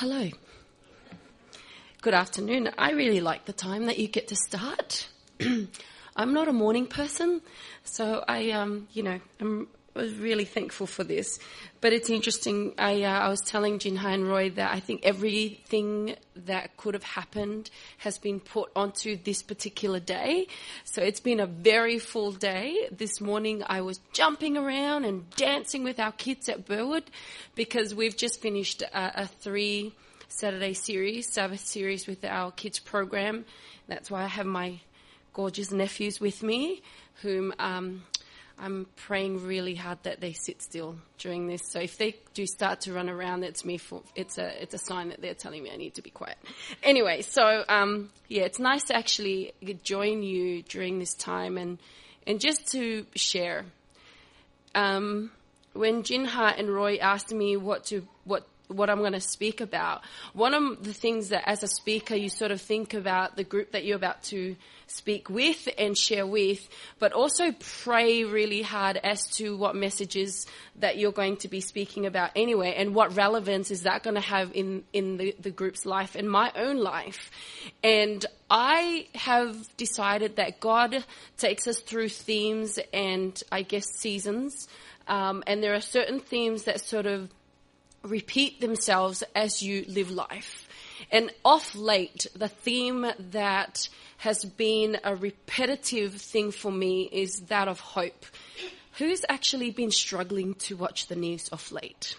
Hello. Good afternoon. I really like the time that you get to start. I'm not a morning person, so I was really thankful for this. But it's interesting. I was telling Jin Hai and Roy that I think everything that could have happened has been put onto this particular day. So it's been a very full day. This morning I was jumping around and dancing with our kids at Burwood because we've just finished a 3-Saturday series, Sabbath series with our kids program. That's why I have my gorgeous nephews with me, whom I'm praying really hard that they sit still during this. So if they do start to run around, it's a sign that they're telling me I need to be quiet. Anyway, so it's nice to actually join you during this time and just to share. When Jin Hai and Roy asked me what I'm going to speak about, one of the things that as a speaker you sort of think about the group that you're about to speak with and share with, but also pray really hard as to what messages that you're going to be speaking about anyway, and what relevance is that going to have in the group's life and my own life. And I have decided that God takes us through themes and I guess seasons, and there are certain themes that sort of repeat themselves as you live life. And off late, the theme that has been a repetitive thing for me is that of hope. Who's actually been struggling to watch the news off late?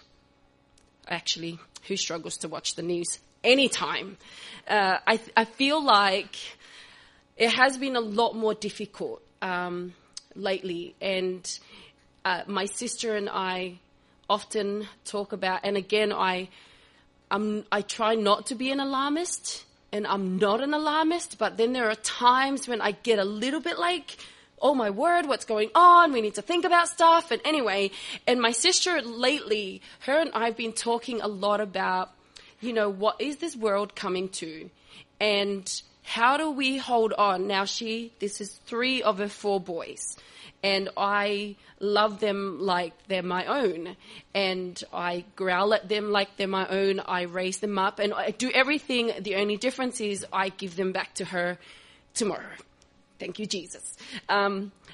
Actually, who struggles to watch the news anytime? I feel like it has been a lot more difficult lately. And my sister and I often talk about, and again, I try not to be an alarmist, and I'm not an alarmist, but then there are times when I get a little bit like, oh my word, what's going on? We need to think about stuff. And anyway, and my sister lately, her and I have been talking a lot about, what is this world coming to? And how do we hold on? Now this is 3 of her 4 boys, and I love them like they're my own, and I growl at them like they're my own, I raise them up, and I do everything. The only difference is I give them back to her tomorrow. Thank you, Jesus.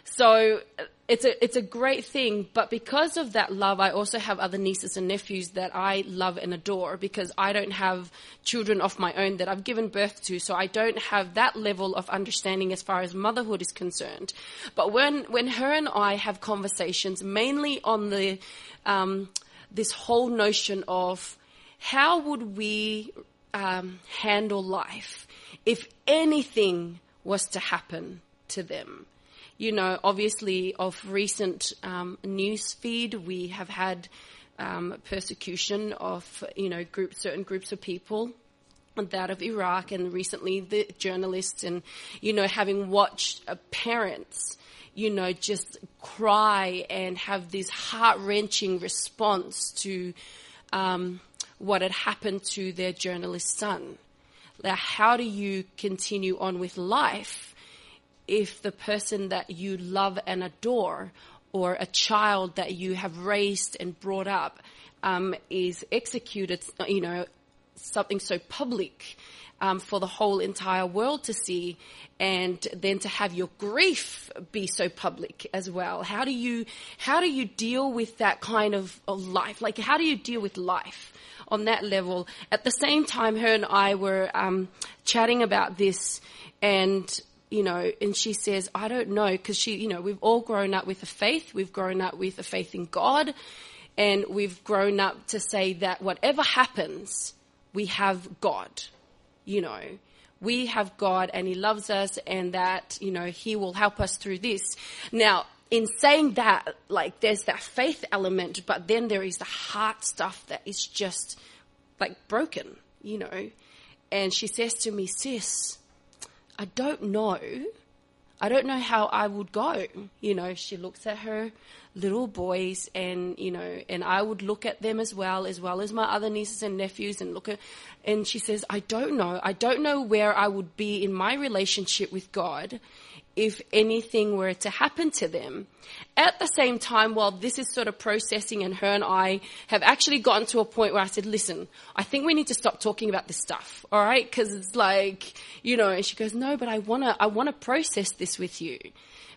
So it's a great thing, but because of that love, I also have other nieces and nephews that I love and adore, because I don't have children of my own that I've given birth to, so I don't have that level of understanding as far as motherhood is concerned. But when her and I have conversations, mainly on the this whole notion of how would we handle life if anything was to happen to them. Obviously of recent news feed, we have had persecution of, certain groups of people, that of Iraq, and recently the journalists, and, having watched parents, just cry and have this heart-wrenching response to what had happened to their journalist son. Now, how do you continue on with life if the person that you love and adore, or a child that you have raised and brought up, is executed, something so public for the whole entire world to see, and then to have your grief be so public as well? How do you deal with that kind of life? Like, how do you deal with life on that level? At the same time, her and I were chatting about this, and and she says, I don't know, because she, we've all grown up with a faith. We've grown up with a faith in God, and we've grown up to say that whatever happens, we have God. We have God, and He loves us, and that, He will help us through this. Now, in saying that, like, there's that faith element, but then there is the heart stuff that is just like broken, And she says to me, sis, I don't know how I would go. She looks at her little boys, and, and I would look at them as well as my other nieces and nephews, and and she says, I don't know where I would be in my relationship with God if anything were to happen to them. At the same time, while this is sort of processing, and her and I have actually gotten to a point where I said, listen, I think we need to stop talking about this stuff, all right? Because it's like, you know, and she goes, no, but I want to process this with you,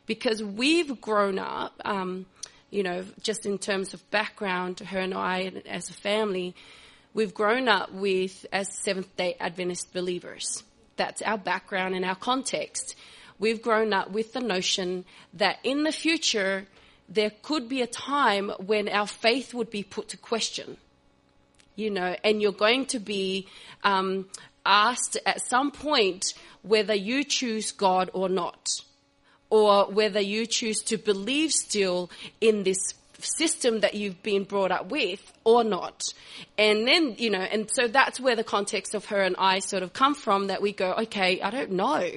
because we've grown up, you know, just in terms of background, her and I as a family, we've grown up with as Seventh-day Adventist believers. That's our background and our context. We've grown up with the notion that in the future, there could be a time when our faith would be put to question, you know, and you're going to be asked at some point whether you choose God or not, or whether you choose to believe still in this system that you've been brought up with or not. And then, you know, and so that's where the context of her and I sort of come from, that we go, okay, I don't know.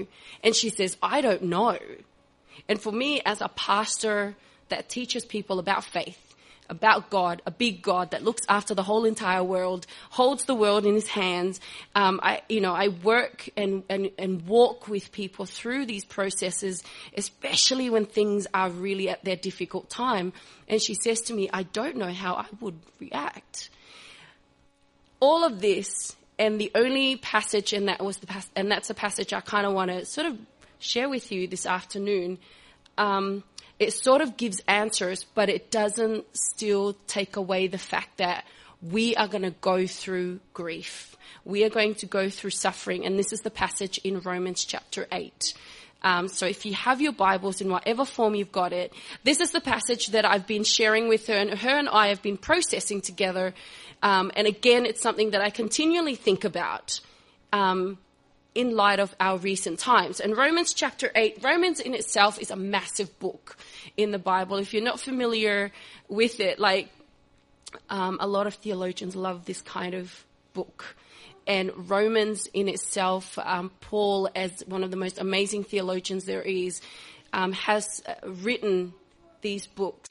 And she says, I don't know. And for me, as a pastor that teaches people about faith, about God, a big God that looks after the whole entire world, holds the world in his hands, I work and walk with people through these processes, especially when things are really at their difficult time. And she says to me, I don't know how I would react. All of this, and the only passage, and that's a passage I kind of want to sort of share with you this afternoon. It sort of gives answers, but it doesn't still take away the fact that we are going to go through grief. We are going to go through suffering. And this is the passage in Romans chapter 8. So if you have your Bibles in whatever form you've got it, this is the passage that I've been sharing with her and I have been processing together. And again, it's something that I continually think about in light of our recent times. And Romans chapter 8, Romans in itself is a massive book in the Bible. If you're not familiar with it, like a lot of theologians love this kind of book. And Romans in itself, Paul, as one of the most amazing theologians there is, has written these books.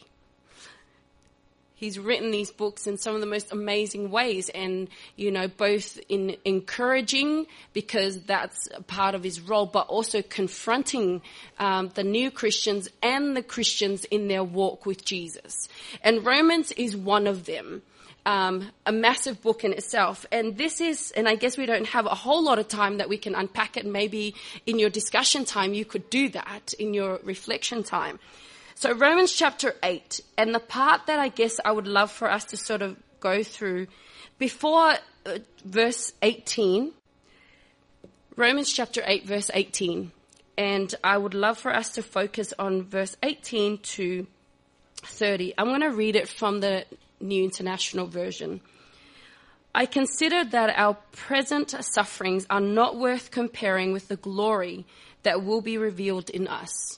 He's written these books in some of the most amazing ways, and, you know, both in encouraging, because that's a part of his role, but also confronting the new Christians and the Christians in their walk with Jesus. And Romans is one of them, a massive book in itself. And this is, and I guess we don't have a whole lot of time that we can unpack it. Maybe in your discussion time, you could do that in your reflection time. So Romans chapter 8, and the part that I guess I would love for us to sort of go through before verse 18, Romans chapter 8, verse 18. And I would love for us to focus on verse 18 to 30. I'm going to read it from the New International Version. I consider that our present sufferings are not worth comparing with the glory that will be revealed in us.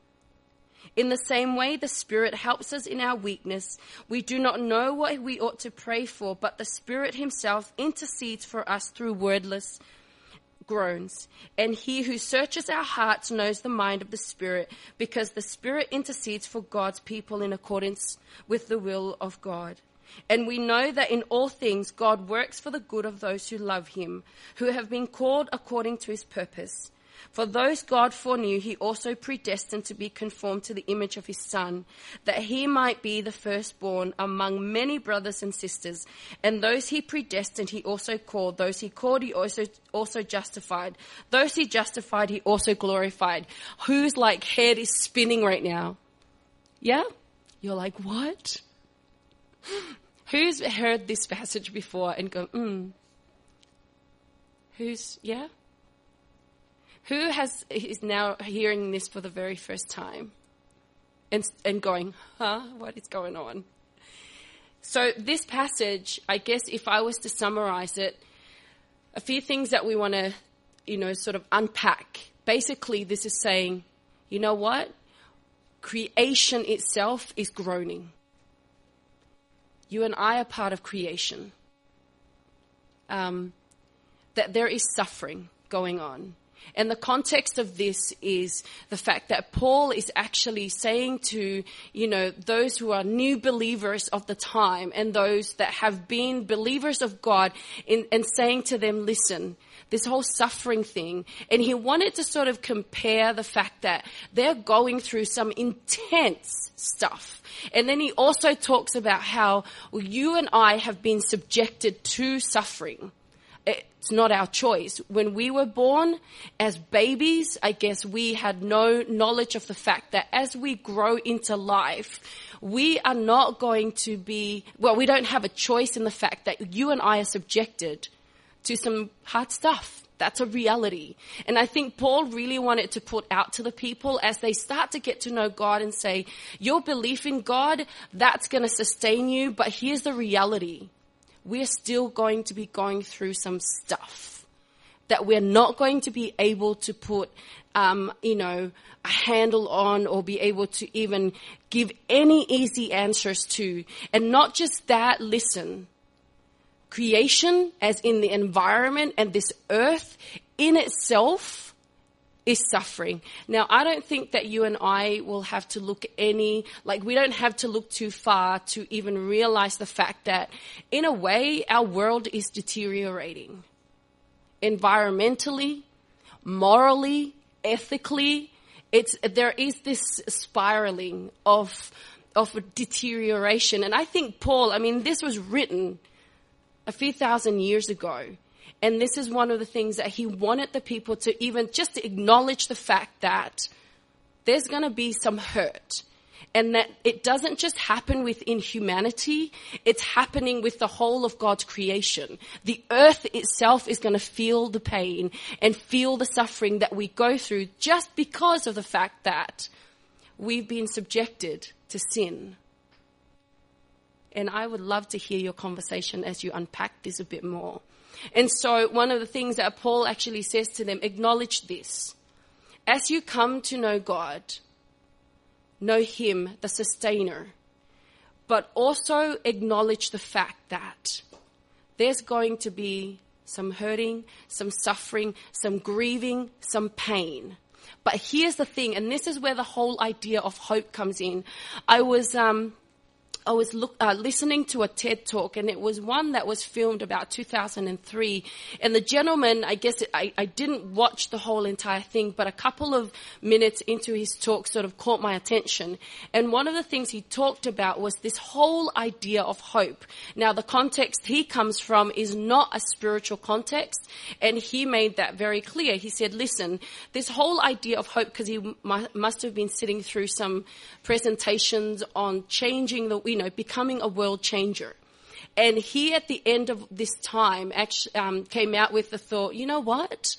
In the same way, the Spirit helps us in our weakness. We do not know what we ought to pray for, but the Spirit himself intercedes for us through wordless groans. And he who searches our hearts knows the mind of the Spirit, because the Spirit intercedes for God's people in accordance with the will of God. And we know that in all things God works for the good of those who love him, who have been called according to his purpose. For those God foreknew, he also predestined to be conformed to the image of his Son, that he might be the firstborn among many brothers and sisters. And those he predestined, he also called. Those he called, he also justified. Those he justified, he also glorified. Whose like head is spinning right now? Yeah? You're like, what? Who's heard this passage before and go, yeah? Who is now hearing this for the very first time and going, what is going on? So this passage, I guess if I was to summarize it, a few things that we want to, sort of unpack. Basically, this is saying, you know what? Creation itself is groaning. You and I are part of creation. That there is suffering going on. And the context of this is the fact that Paul is actually saying to, those who are new believers of the time and those that have been believers of God and saying to them, listen, this whole suffering thing. And he wanted to sort of compare the fact that they're going through some intense stuff. And then he also talks about how you and I have been subjected to suffering. It's not our choice. When we were born as babies, I guess we had no knowledge of the fact that as we grow into life, we are not going to be, we don't have a choice in the fact that you and I are subjected to some hard stuff. That's a reality. And I think Paul really wanted to put out to the people as they start to get to know God and say, your belief in God, that's going to sustain you, but here's the reality. We're still going to be going through some stuff that we're not going to be able to put, a handle on or be able to even give any easy answers to. And not just that, listen, creation, as in the environment and this earth in itself, is suffering. Now, I don't think that you and I will have to look we don't have to look too far to even realize the fact that, in a way, our world is deteriorating. Environmentally, morally, ethically, there is this spiraling of deterioration. And I think Paul, this was written a few thousand years ago. And this is one of the things that he wanted the people to even just acknowledge the fact that there's going to be some hurt and that it doesn't just happen within humanity. It's happening with the whole of God's creation. The earth itself is going to feel the pain and feel the suffering that we go through just because of the fact that we've been subjected to sin. And I would love to hear your conversation as you unpack this a bit more. And so one of the things that Paul actually says to them, acknowledge this. As you come to know God, know him, the sustainer, but also acknowledge the fact that there's going to be some hurting, some suffering, some grieving, some pain. But here's the thing, and this is where the whole idea of hope comes in. I was listening to a TED talk, and it was one that was filmed about 2003. And the gentleman, I didn't watch the whole entire thing, but a couple of minutes into his talk sort of caught my attention. And one of the things he talked about was this whole idea of hope. Now, the context he comes from is not a spiritual context, and he made that very clear. He said, listen, this whole idea of hope, because he must have been sitting through some presentations on changing the becoming a world changer. And he, at the end of this time, actually came out with the thought, you know what?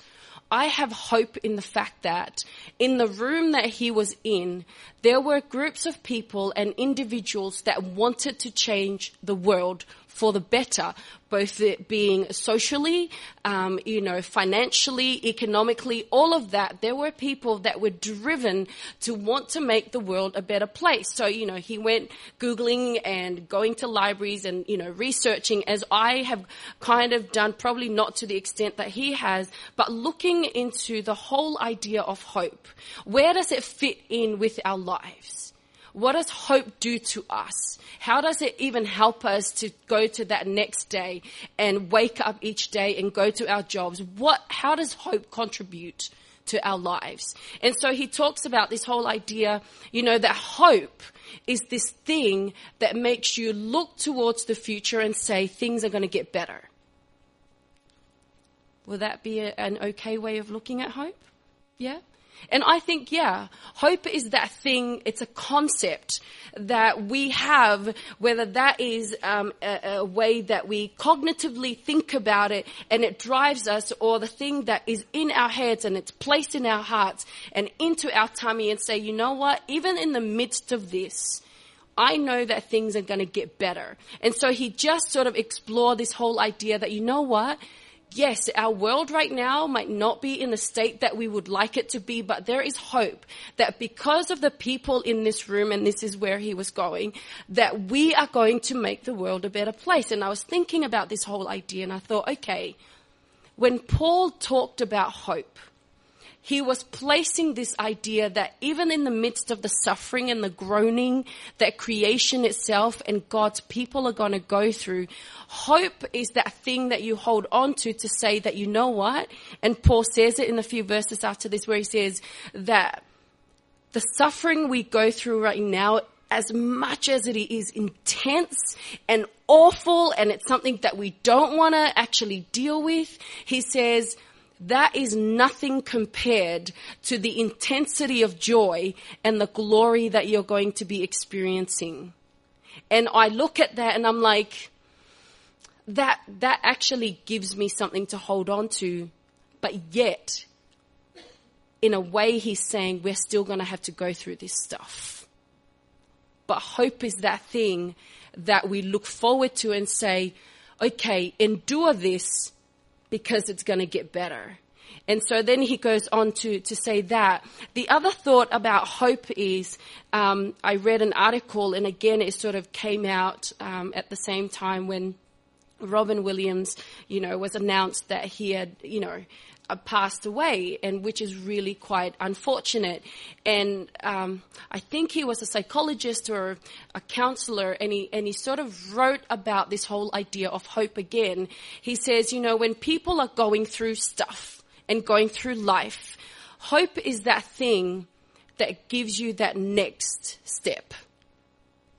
I have hope in the fact that in the room that he was in, there were groups of people and individuals that wanted to change the world for the better, both it being socially, financially, economically, all of that. There were people that were driven to want to make the world a better place. So, he went Googling and going to libraries and, researching, as I have kind of done, probably not to the extent that he has, but looking into the whole idea of hope. Where does it fit in with our lives? What does hope do to us? How does it even help us to go to that next day and wake up each day and go to our jobs? How does hope contribute to our lives? And so he talks about this whole idea, that hope is this thing that makes you look towards the future and say things are going to get better. Will that be an okay way of looking at hope? Yeah? And I think, yeah, hope is that thing, it's a concept that we have, whether that is a way that we cognitively think about it and it drives us, or the thing that is in our heads and it's placed in our hearts and into our tummy and say, you know what, even in the midst of this, I know that things are going to get better. And so he just sort of explored this whole idea that, you know what, yes, our world right now might not be in the state that we would like it to be, but there is hope that because of the people in this room, and this is where he was going, that we are going to make the world a better place. And I was thinking about this whole idea, and I thought, okay, when Paul talked about hope, he was placing this idea that even in the midst of the suffering and the groaning that creation itself and God's people are going to go through, hope is that thing that you hold on to say that, you know what? And Paul says it in a few verses after this where he says that the suffering we go through right now, as much as it is intense and awful and it's something that we don't want to actually deal with, he says, that is nothing compared to the intensity of joy and the glory that you're going to be experiencing. And I look at that and I'm like, that actually gives me something to hold on to. But yet, in a way, he's saying we're still going to have to go through this stuff. But hope is that thing that we look forward to and say, okay, endure this, because it's going to get better. And so then he goes on to say that. The other thought about hope is, I read an article, and again, it sort of came out at the same time when Robin Williams, was announced that he had, passed away, and which is really quite unfortunate. And I think he was a psychologist or a counselor, and he sort of wrote about this whole idea of hope again. He says, when people are going through stuff and going through life, hope is that thing that gives you that next step.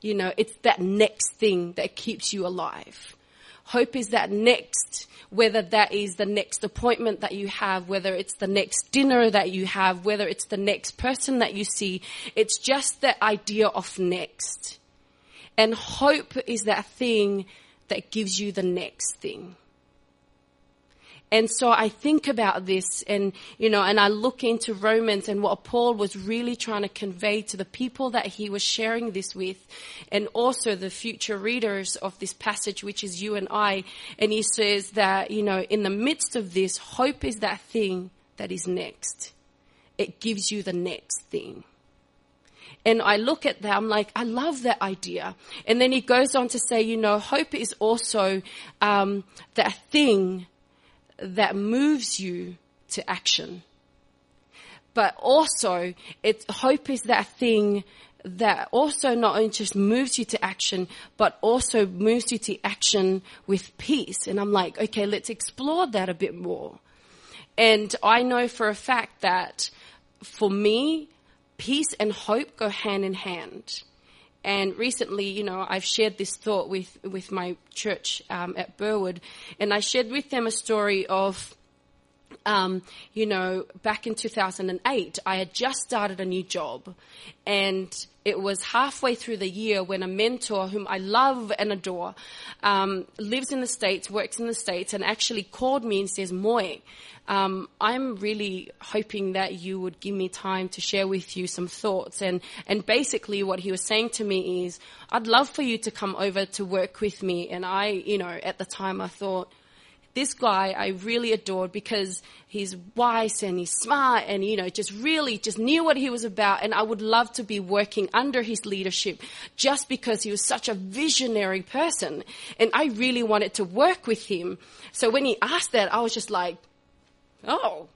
It's that next thing that keeps you alive. Hope is that next, whether that is the next appointment that you have, whether it's the next dinner that you have, whether it's the next person that you see. It's just that idea of next. And hope is that thing that gives you the next thing. And so I think about this and I look into Romans and what Paul was really trying to convey to the people that he was sharing this with, and also the future readers of this passage, which is you and I. And he says that, in the midst of this, hope is that thing that is next. It gives you the next thing. And I look at that, I'm like, I love that idea. And then he goes on to say, hope is also that thing that moves you to action. But also, hope is that thing that also not only just moves you to action, but also moves you to action with peace. And I'm like, okay, let's explore that a bit more. And I know for a fact that for me, peace and hope go hand in hand. And recently, I've shared this thought with my church at Burwood, and I shared with them a story of, back in 2008, I had just started a new job, and it was halfway through the year when a mentor whom I love and adore, lives in the States, works in the States, and actually called me and says, Moy, I'm really hoping that you would give me time to share with you some thoughts. And basically what he was saying to me is, I'd love for you to come over to work with me. And I, at the time I thought, this guy I really adored because he's wise and he's smart and, just really just knew what he was about. And I would love to be working under his leadership just because he was such a visionary person. And I really wanted to work with him. So when he asked that, I was just like, oh.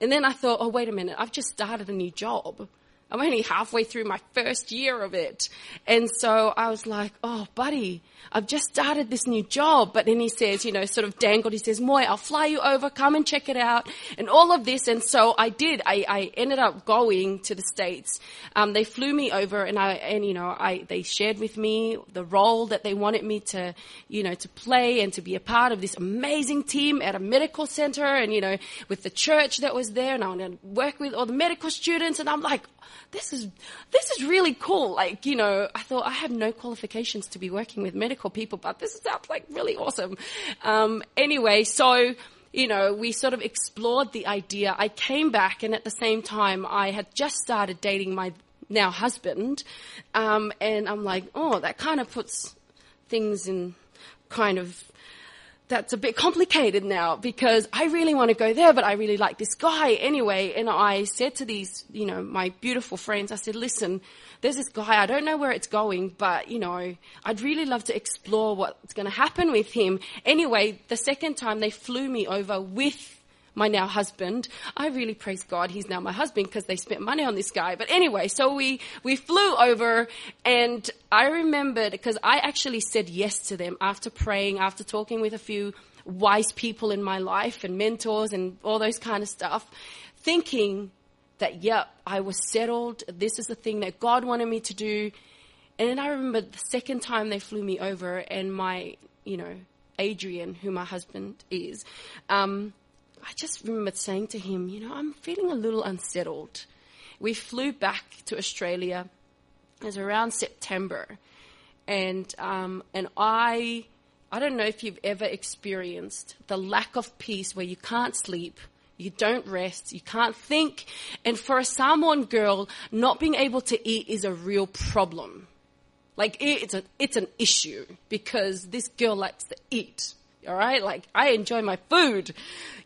And then I thought, oh, wait a minute, I've just started a new job. I'm only halfway through my first year of it. And so I was like, oh, buddy, I've just started this new job. But then he says, you know, sort of dangled, he says, Moy, I'll fly you over, come and check it out, and all of this. And so I did. I ended up going to the States. They flew me over and they shared with me the role that they wanted me to, you know, to play and to be a part of this amazing team at a medical center and, you know, with the church that was there, and I wanted to work with all the medical students. And I'm like, This is really cool. Like, you know, I thought I have no qualifications to be working with medical people, but this sounds like really awesome. Anyway, so, you know, we sort of explored the idea. I came back, and at the same time, I had just started dating my now husband. And I'm like, oh, that kind of puts things in kind of, that's a bit complicated now, because I really want to go there, but I really like this guy anyway. And I said to these, you know, my beautiful friends, I said, listen, there's this guy, I don't know where it's going, but, you know, I'd really love to explore what's going to happen with him. Anyway, the second time they flew me over with my now husband. I really praise God he's now my husband, because they spent money on this guy. But anyway, so we flew over, and I remembered, because I actually said yes to them after praying, after talking with a few wise people in my life and mentors and all those kind of stuff, thinking that, yep, I was settled. This is the thing that God wanted me to do. And then I remember the second time they flew me over, and my, you know, Adrian, who my husband is, I just remembered saying to him, you know, I'm feeling a little unsettled. We flew back to Australia. It was around September. And I don't know if you've ever experienced the lack of peace where you can't sleep, you don't rest, you can't think. And for a Samoan girl, not being able to eat is a real problem. Like, it's an issue, because this girl likes to eat. All right, like, I enjoy my food,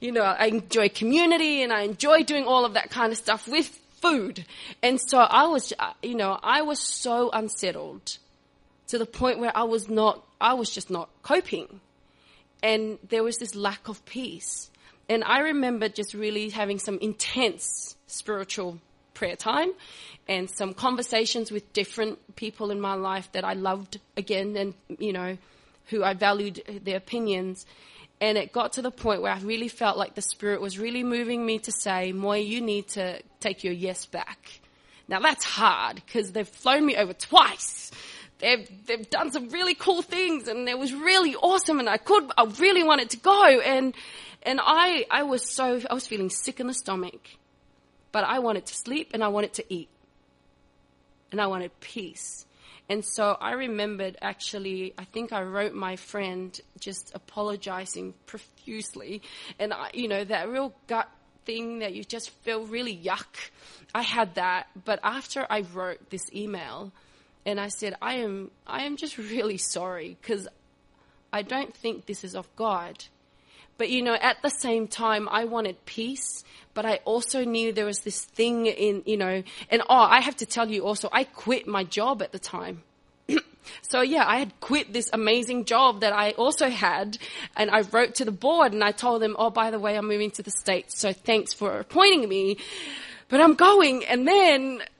you know, I enjoy community, and I enjoy doing all of that kind of stuff with food. And so I was so unsettled to the point where I was just not coping. And there was this lack of peace. And I remember just really having some intense spiritual prayer time and some conversations with different people in my life that I loved again, and, you know, who I valued their opinions. And it got to the point where I really felt like the Spirit was really moving me to say, Moy, you need to take your yes back. Now that's hard, because they've flown me over twice. They've done some really cool things, and it was really awesome, and I really wanted to go. And I was feeling sick in the stomach, but I wanted to sleep, and I wanted to eat, and I wanted peace. And so I remembered, actually, I think I wrote my friend just apologizing profusely. And, you know, that real gut thing that you just feel really yuck. I had that. But after I wrote this email, and I said, I am just really sorry, because I don't think this is of God. But, you know, at the same time, I wanted peace, but I also knew there was this thing in, you know, and I have to tell you also, I quit my job at the time. So, yeah, I had quit this amazing job that I also had, and I wrote to the board, and I told them, oh, by the way, I'm moving to the States, so thanks for appointing me, but I'm going. And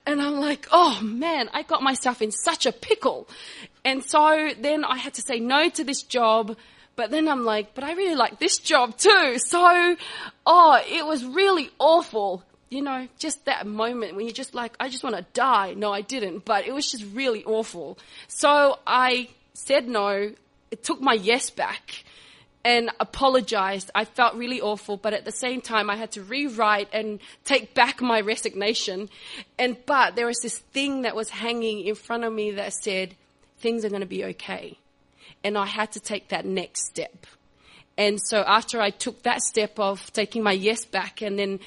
I'm like, oh, man, I got myself in such a pickle. And so then I had to say no to this job. But then I'm like, but I really like this job too. So, it was really awful. You know, just that moment when you're just like, I just want to die. No, I didn't, but it was just really awful. So I said no. It took my yes back and apologized. I felt really awful, but at the same time, I had to rewrite and take back my resignation. But there was this thing that was hanging in front of me that said, things are going to be okay. And I had to take that next step. And so after I took that step of taking my yes back, and then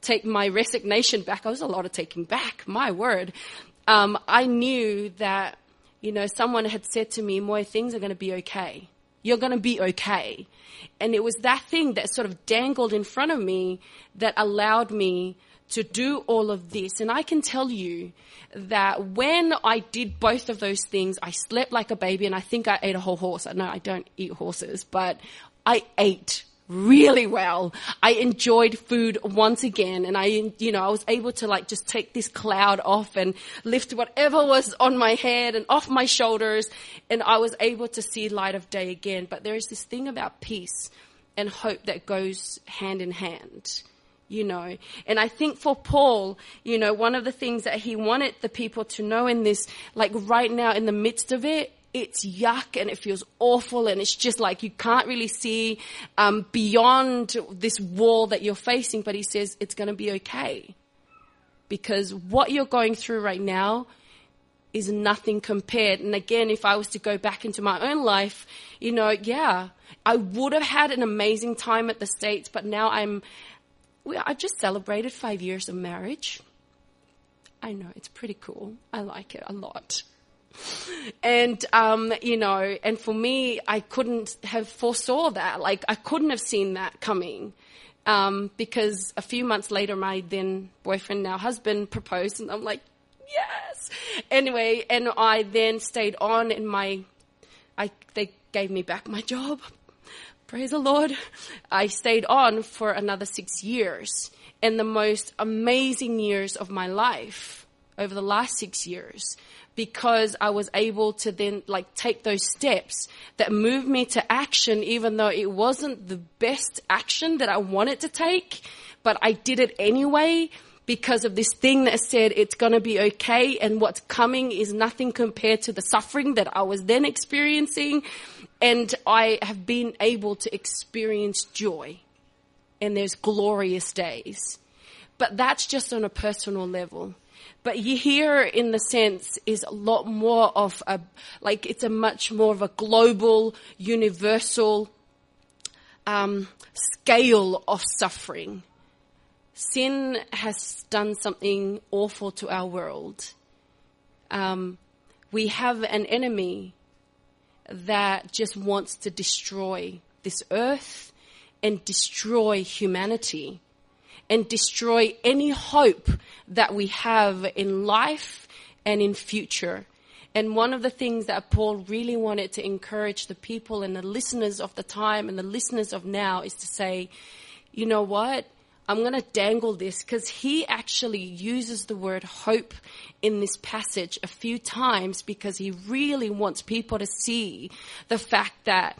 take my resignation back, I was a lot of taking back, my word. I knew that, you know, someone had said to me, Moy, things are going to be okay. You're going to be okay. And it was that thing that sort of dangled in front of me that allowed me to do all of this. And I can tell you that when I did both of those things, I slept like a baby, and I think I ate a whole horse. No, I don't eat horses, but I ate really well. I enjoyed food once again, and I was able to just take this cloud off and lift whatever was on my head and off my shoulders, and I was able to see light of day again. But there is this thing about peace and hope that goes hand in hand, And I think for Paul, one of the things that he wanted the people to know in this, right now in the midst of it, it's yuck and it feels awful and it's just you can't really see beyond this wall that you're facing. But he says it's going to be okay, because what you're going through right now is nothing compared. And again, if I was to go back into my own life, I would have had an amazing time at the States. But now I just celebrated 5 years of marriage. I know, it's pretty cool. I like it a lot. And, and for me, I couldn't have foresaw that. I couldn't have seen that coming. Because a few months later, my then boyfriend, now husband, proposed, and I'm like, yes. Anyway, and I then stayed on, and they gave me back my job. Praise the Lord. I stayed on for another 6 years, and the most amazing years of my life over the last 6 years, because I was able to then take those steps that moved me to action, even though it wasn't the best action that I wanted to take, but I did it anyway because of this thing that said it's going to be okay and what's coming is nothing compared to the suffering that I was then experiencing. And I have been able to experience joy, and there's glorious days. But that's just on a personal level. But here, in the sense, is a lot more of a, it's a much more of a global, universal scale of suffering. Sin has done something awful to our world. We have an enemy that just wants to destroy this earth and destroy humanity, and destroy any hope that we have in life and in future. And one of the things that Paul really wanted to encourage the people and the listeners of the time and the listeners of now is to say, you know what? I'm going to dangle this, because he actually uses the word hope in this passage a few times, because he really wants people to see the fact that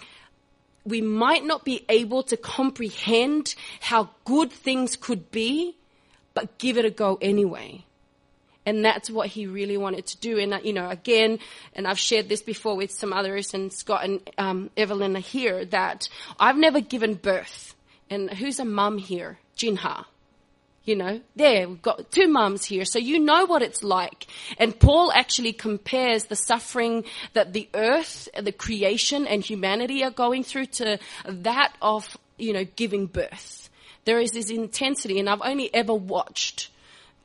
we might not be able to comprehend how good things could be, but give it a go anyway. And that's what he really wanted to do. And, again, and I've shared this before with some others, and Scott and Evelyn are here, that I've never given birth. And who's a mum here? Jin Hai. There, we've got two mums here, so you know what it's like. And Paul actually compares the suffering that the earth, the creation and humanity are going through to that of, giving birth. There is this intensity, and I've only ever watched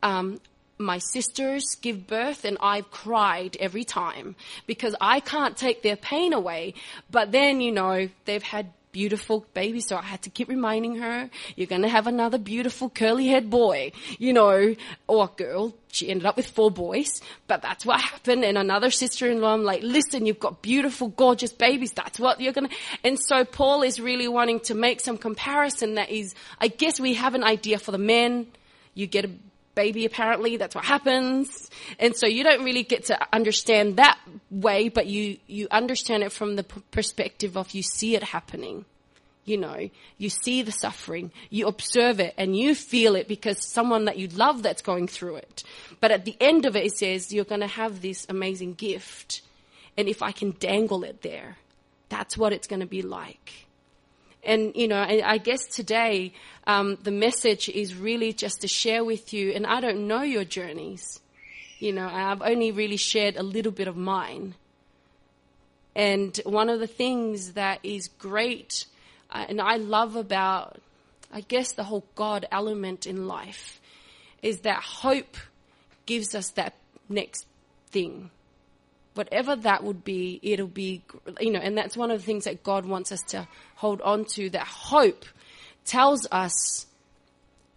my sisters give birth, and I've cried every time because I can't take their pain away. But then, they've had beautiful baby, so I had to keep reminding her, you're going to have another beautiful curly-haired boy, or girl. She ended up with 4 boys, but that's what happened. And another sister-in-law, I'm like, listen, you've got beautiful, gorgeous babies. That's what you're going to... And so Paul is really wanting to make some comparison that is, I guess we have an idea for the men. You get a baby, apparently, that's what happens. And so you don't really get to understand that way, but you understand it from the perspective of you see it happening. You see the suffering, you observe it, and you feel it because someone that you love that's going through it. But at the end of it, it says, you're going to have this amazing gift. And if I can dangle it there, that's what it's going to be like. And, I guess today the message is really just to share with you, and I don't know your journeys. I've only really shared a little bit of mine. And one of the things that is great, and I love about, I guess, the whole God element in life, is that hope gives us that next thing. Whatever that would be, it'll be, and that's one of the things that God wants us to hold on to, that hope tells us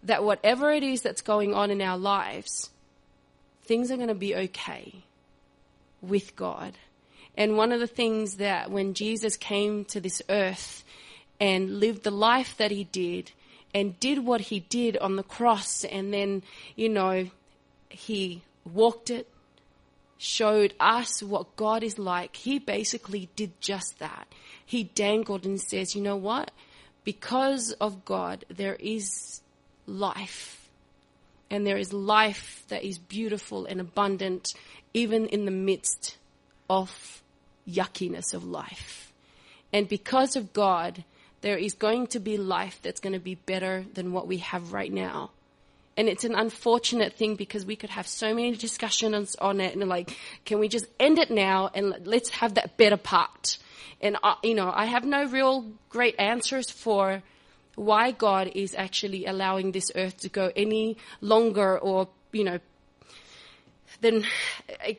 that whatever it is that's going on in our lives, things are going to be okay with God. And one of the things that when Jesus came to this earth and lived the life that he did and did what he did on the cross. And then, you know, he walked it, showed us what God is like. He basically did just that. He dangled and says, you know what? Because of God, there is life, and there is life that is beautiful and abundant, even in the midst of yuckiness of life. And because of God, there is going to be life that's going to be better than what we have right now. And it's an unfortunate thing, because we could have so many discussions on it, and like, can we just end it now and let's have that better part? And, you know, I have no real great answers for why God is actually allowing this earth to go any longer, or, you know, then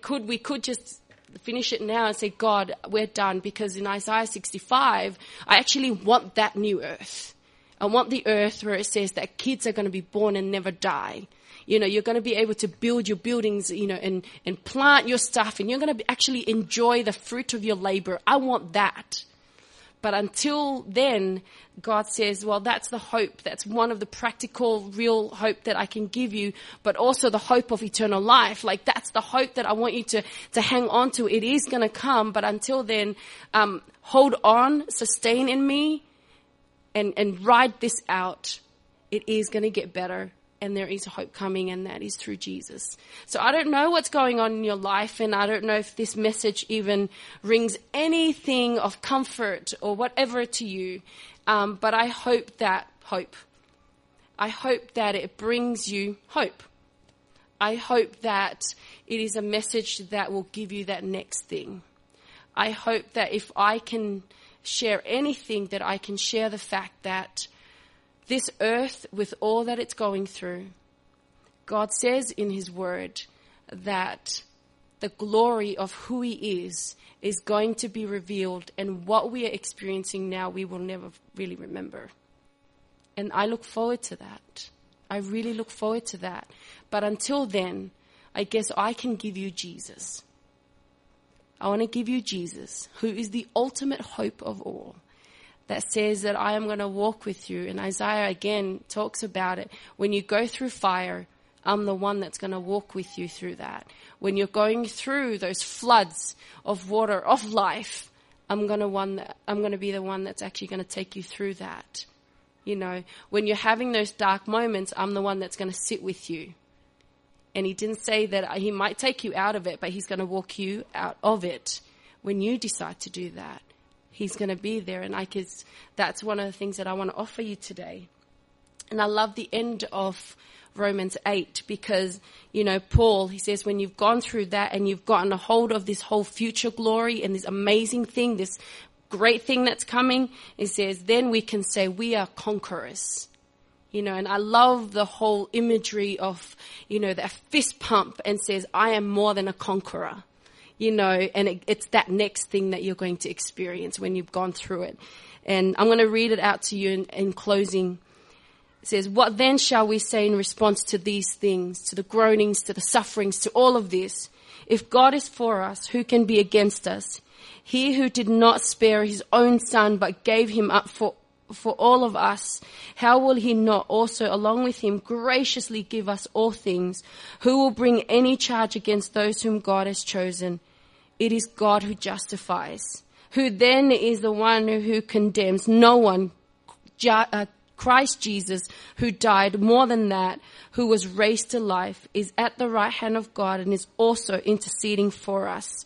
we could just finish it now and say, God, we're done. Because in Isaiah 65, I actually want that new earth. I want the earth where it says that kids are going to be born and never die. You know, you're going to be able to build your buildings, you know, and plant your stuff, and you're going to actually enjoy the fruit of your labor. I want that. But until then, God says, well, that's the hope. That's one of the practical, real hope that I can give you, but also the hope of eternal life. Like, that's the hope that I want you to hang on to. It is going to come, but until then, hold on, sustain in me, and ride this out. It is going to get better. And there is hope coming, and that is through Jesus. So I don't know what's going on in your life, and I don't know if this message even rings anything of comfort or whatever to you. But I hope that I hope that it brings you hope. I hope that it is a message that will give you that next thing. I hope that if I can share anything, that I can share the fact that this earth, with all that it's going through, God says in his word that the glory of who he is going to be revealed, and what we are experiencing now, we will never really remember. And I look forward to that. I really look forward to that. But until then, I guess I can give you Jesus. I want to give you Jesus, who is the ultimate hope of all. That says that I am going to walk with you. And Isaiah again talks about it. When you go through fire, I'm the one that's going to walk with you through that. When you're going through those floods of water, of life, I'm going to be the one that's actually going to take you through that. You know, when you're having those dark moments, I'm the one that's going to sit with you. And he didn't say that he might take you out of it, but he's going to walk you out of it when you decide to do that. He's going to be there, and that's one of the things that I want to offer you today. And I love the end of Romans 8 because, you know, Paul, he says, when you've gone through that and you've gotten a hold of this whole future glory and this amazing thing, this great thing that's coming, it says, then we can say we are conquerors. You know, and I love the whole imagery of, you know, that fist pump and says, I am more than a conqueror. You know, and it's that next thing that you're going to experience when you've gone through it. And I'm going to read it out to you in closing. It says, what then shall we say in response to these things, to the groanings, to the sufferings, to all of this? If God is for us, who can be against us? He who did not spare his own son, but gave him up for all of us, how will he not also along with him graciously give us all things? Who will bring any charge against those whom God has chosen? It is God who justifies. Who then is the one who condemns? No one. Christ Jesus, who died, more than that, who was raised to life, is at the right hand of God and is also interceding for us.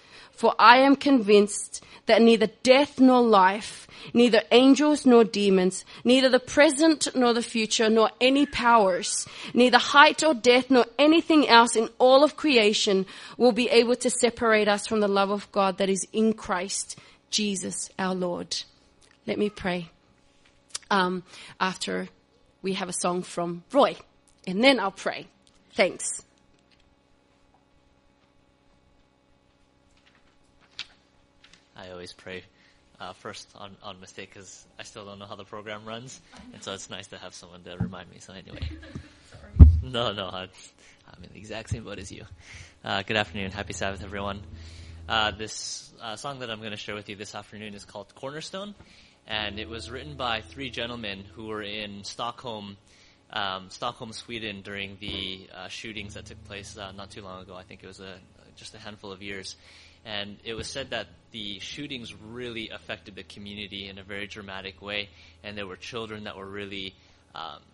For I am convinced that neither death nor life, neither angels nor demons, neither the present nor the future, nor any powers, neither height or depth, nor anything else in all of creation will be able to separate us from the love of God that is in Christ Jesus our Lord. Let me pray after we have a song from Roy, and then I'll pray. Thanks. I always pray first on mistake because I still don't know how the program runs, and so it's nice to have someone to remind me. So anyway, no, I'm in the exact same boat as you. Good afternoon, happy Sabbath, everyone. This song that I'm going to share with you this afternoon is called Cornerstone, and it was written by three gentlemen who were in Stockholm, Sweden, during the shootings that took place not too long ago. I think it was just a handful of years. And it was said that the shootings really affected the community in a very dramatic way. And there were children that were really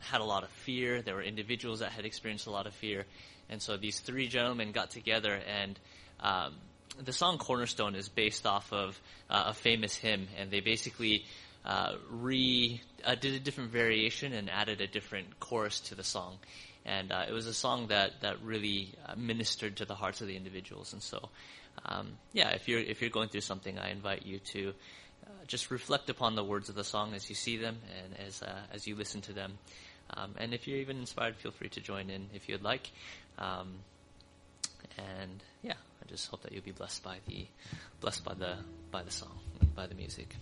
had a lot of fear. There were individuals that had experienced a lot of fear. And so these three gentlemen got together, and the song Cornerstone is based off of a famous hymn. And they basically did a different variation and added a different chorus to the song. And it was a song that really ministered to the hearts of the individuals. And so if you're going through something, I invite you to just reflect upon the words of the song as you see them and as you listen to them. And if you're even inspired, feel free to join in if you'd like. I just hope that you'll be blessed by the song and by the music.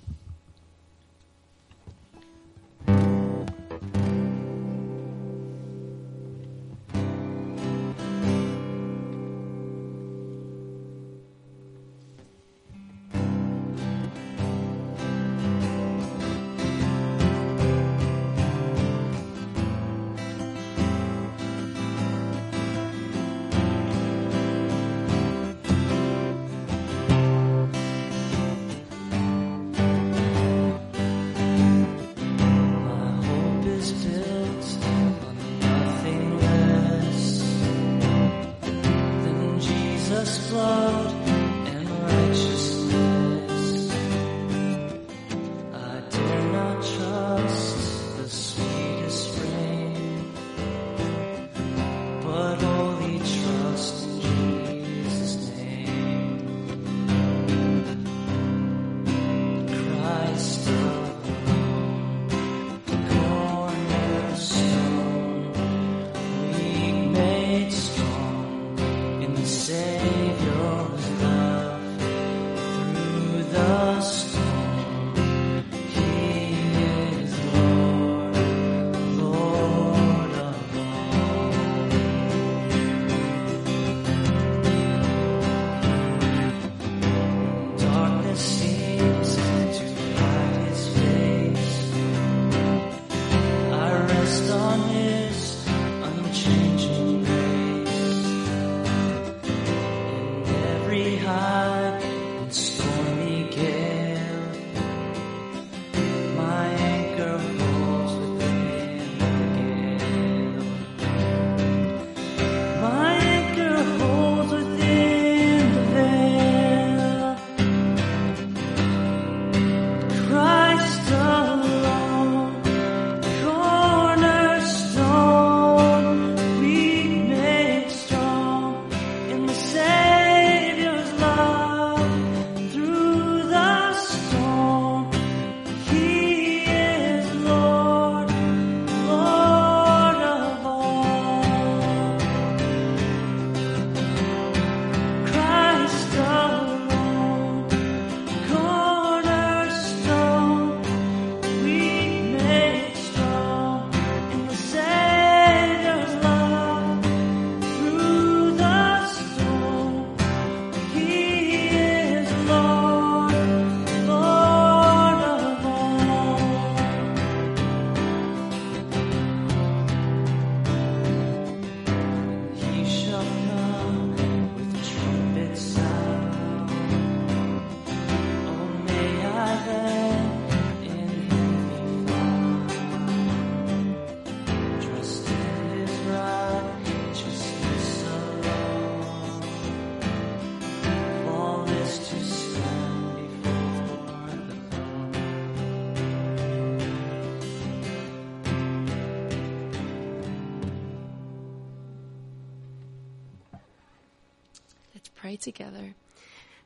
Together.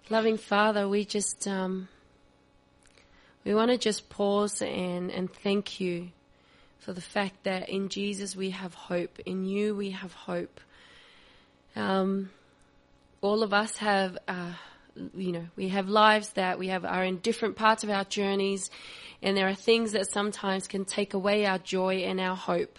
Loving Father, we just we want to just pause and thank you for the fact that in Jesus we have hope. In you we have hope. All of us have you know, we have lives that are in different parts of our journeys, and there are things that sometimes can take away our joy and our hope.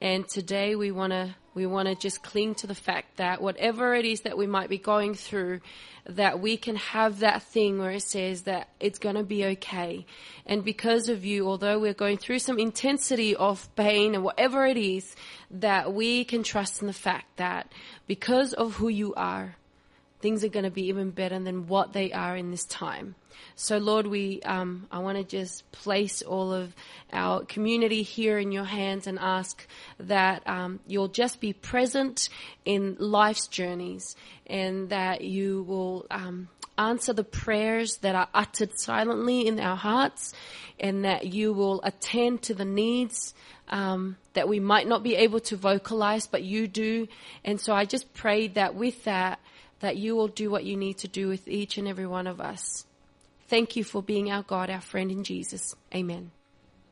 And today we want to just cling to the fact that whatever it is that we might be going through, that we can have that thing where it says that it's going to be okay. And because of you, although we're going through some intensity of pain and whatever it is, that we can trust in the fact that because of who you are, things are going to be even better than what they are in this time. So Lord, I want to just place all of our community here in your hands and ask that you'll just be present in life's journeys, and that you will answer the prayers that are uttered silently in our hearts, and that you will attend to the needs that we might not be able to vocalize, but you do. And so I just pray that with that you will do what you need to do with each and every one of us. Thank you for being our God, our friend in Jesus. Amen.